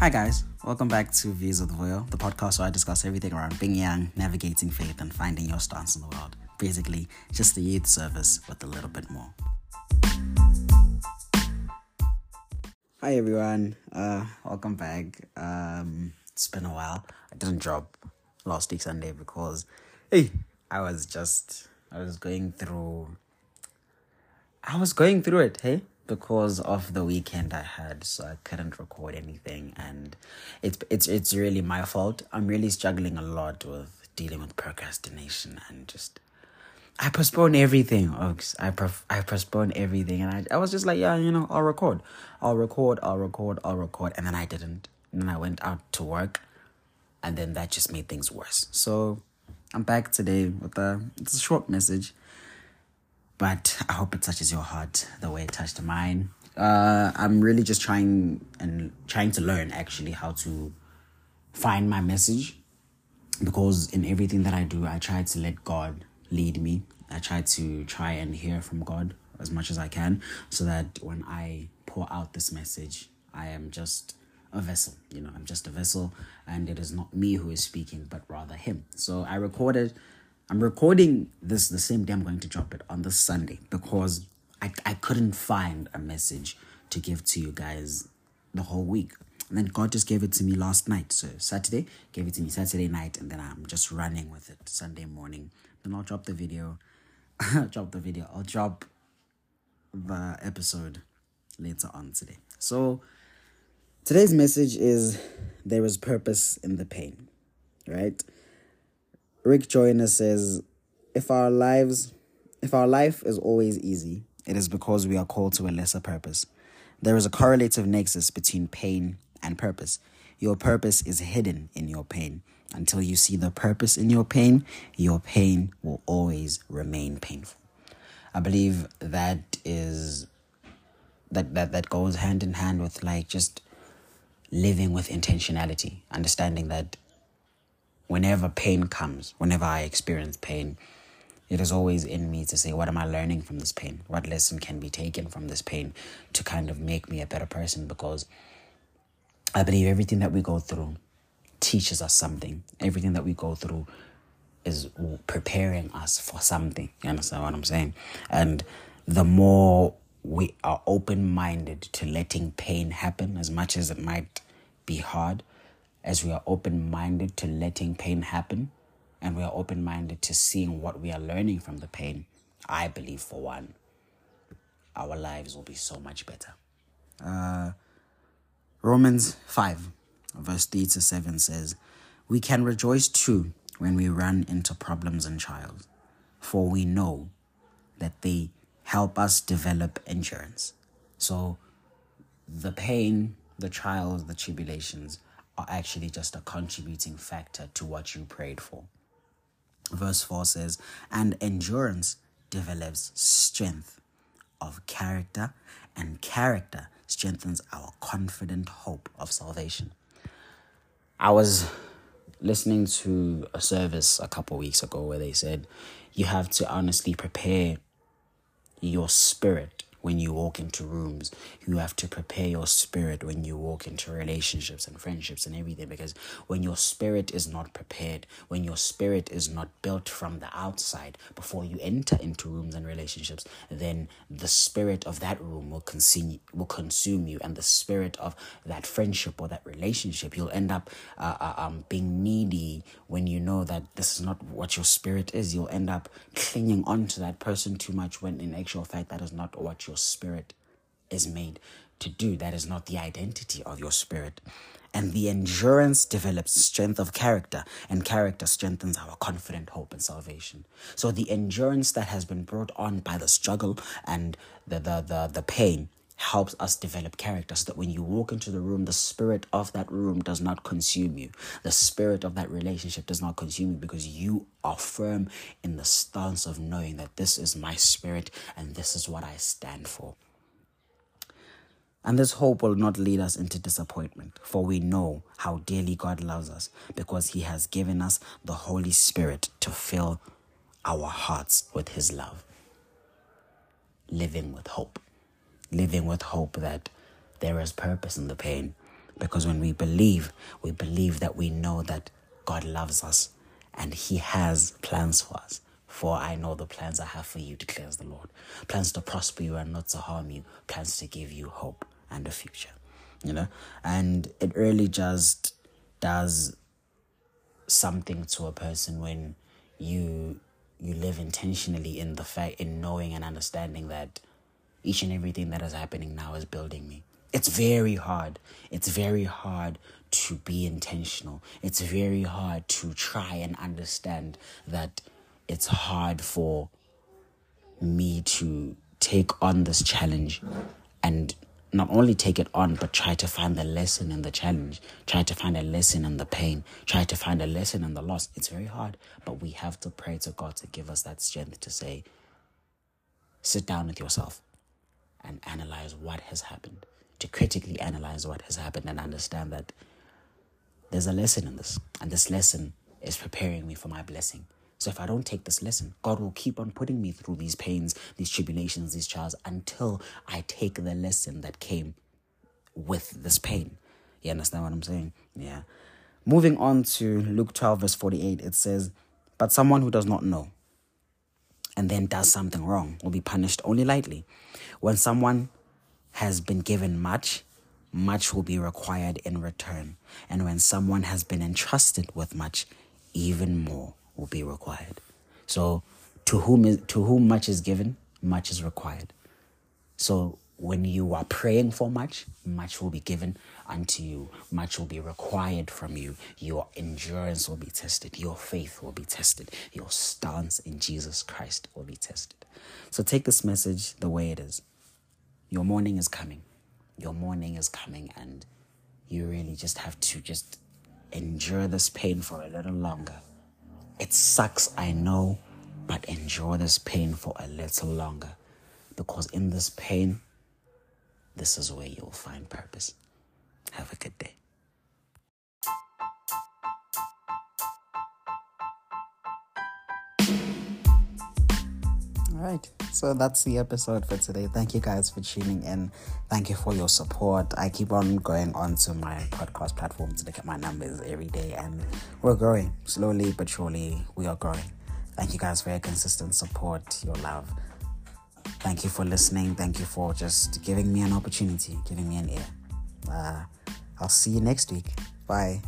Hi guys, welcome back to Views of the Royal, the podcast where I discuss everything around being young, navigating faith, and finding your stance in the world. Basically, just the youth service with a little bit more. Hi everyone, welcome back. It's been a while. I didn't drop last week Sunday because, I was going through it, because of the weekend I had, so I couldn't record anything, and it's really my fault. I'm really struggling a lot with dealing with procrastination, and just I postpone everything. I postpone everything, and I was just like, I'll record, and then I didn't. And then I went out to work, and then that just made things worse. So I'm back today with it's a short message. But I hope it touches your heart the way it touched mine. I'm really just trying to learn actually how to find my message, because in everything that I do, I try to let God lead me. I try and hear from God as much as I can, so that when I pour out this message, I am just a vessel. I'm just a vessel, and it is not me who is speaking, but rather Him. So I'm recording this the same day I'm going to drop it, on this Sunday, because I couldn't find a message to give to you guys the whole week. And then God just gave it to me last night. So Saturday, gave it to me Saturday night, and then I'm just running with it Sunday morning. Then I'll drop the video. I'll drop the episode later on today. So today's message is, there is purpose in the pain, right? Rick Joyner says, if our life is always easy, it is because we are called to a lesser purpose. There is a correlative nexus between pain and purpose. Your purpose is hidden in your pain. Until you see the purpose in your pain will always remain painful. I believe that goes hand in hand with just living with intentionality, understanding that whenever pain comes, whenever I experience pain, it is always in me to say, what am I learning from this pain? What lesson can be taken from this pain to kind of make me a better person? Because I believe everything that we go through teaches us something. Everything that we go through is preparing us for something. You understand what I'm saying? And the more we are open-minded to letting pain happen, as much as it might be hard, as we are open-minded to letting pain happen, and we are open-minded to seeing what we are learning from the pain, I believe, for one, our lives will be so much better. Romans 5, verse 3-7 says, "We can rejoice too when we run into problems and trials, for we know that they help us develop endurance." So the pain, the trials, the tribulations are actually just a contributing factor to what you prayed for. Verse 4 says, "And endurance develops strength of character, and character strengthens our confident hope of salvation." I was listening to a service a couple weeks ago where they said, you have to honestly prepare your spirit when you walk into rooms. You have to prepare your spirit when you walk into relationships and friendships and everything, because when your spirit is not prepared, when your spirit is not built from the outside before you enter into rooms and relationships, then the spirit of that room will consume you, and the spirit of that friendship or that relationship, you'll end up being needy when you know that this is not what your spirit is. You'll end up clinging on to that person too much, when in actual fact that is not what your spirit is made to do. That is not the identity of your spirit. And the endurance develops strength of character, and character strengthens our confident hope and salvation. So the endurance that has been brought on by the struggle and the pain helps us develop character, so that when you walk into the room, the spirit of that room does not consume you. The spirit of that relationship does not consume you, because you are firm in the stance of knowing that this is my spirit and this is what I stand for. And this hope will not lead us into disappointment, for we know how dearly God loves us, because He has given us the Holy Spirit to fill our hearts with His love. Living with hope that there is purpose in the pain, Because when we believe that we know that God loves us and he has plans for us. For I know the plans I have for you, declares the Lord. Plans to prosper you and not to harm you. Plans to give you hope and a future. You know, and it really just does something to a person when you live intentionally in the fact, in knowing and understanding that each and everything that is happening now is building me. It's very hard. It's very hard to be intentional. It's very hard to try and understand that it's hard for me to take on this challenge and not only take it on, but try to find the lesson in the challenge, try to find a lesson in the pain, try to find a lesson in the loss. It's very hard, but we have to pray to God to give us that strength to say, sit down with yourself and analyze what has happened, to critically analyze what has happened and understand that there's a lesson in this. And this lesson is preparing me for my blessing. So if I don't take this lesson, God will keep on putting me through these pains, these tribulations, these trials, until I take the lesson that came with this pain. You understand what I'm saying? Yeah. Moving on to Luke 12, verse 48, it says, but someone who does not know and then does something wrong will be punished only lightly. When someone has been given much, much will be required in return. And when someone has been entrusted with much, even more will be required. So to whom much is given, much is required. So when you are praying for much, much will be given unto you. Much will be required from you. Your endurance will be tested. Your faith will be tested. Your stance in Jesus Christ will be tested. So take this message the way it is. Your morning is coming. Your morning is coming, and you really just have to just endure this pain for a little longer. It sucks, I know, but endure this pain for a little longer. Because in this pain, this is where you'll find purpose. Have a good day. All right, so that's the episode for today. Thank you guys for tuning in. Thank you for your support. I keep on going onto my podcast platform to look at my numbers every day, and we're growing slowly but surely. We are growing. Thank you guys for your consistent support, your love. Thank you for listening. Thank you for just giving me an opportunity, giving me an ear. I'll see you next week. Bye.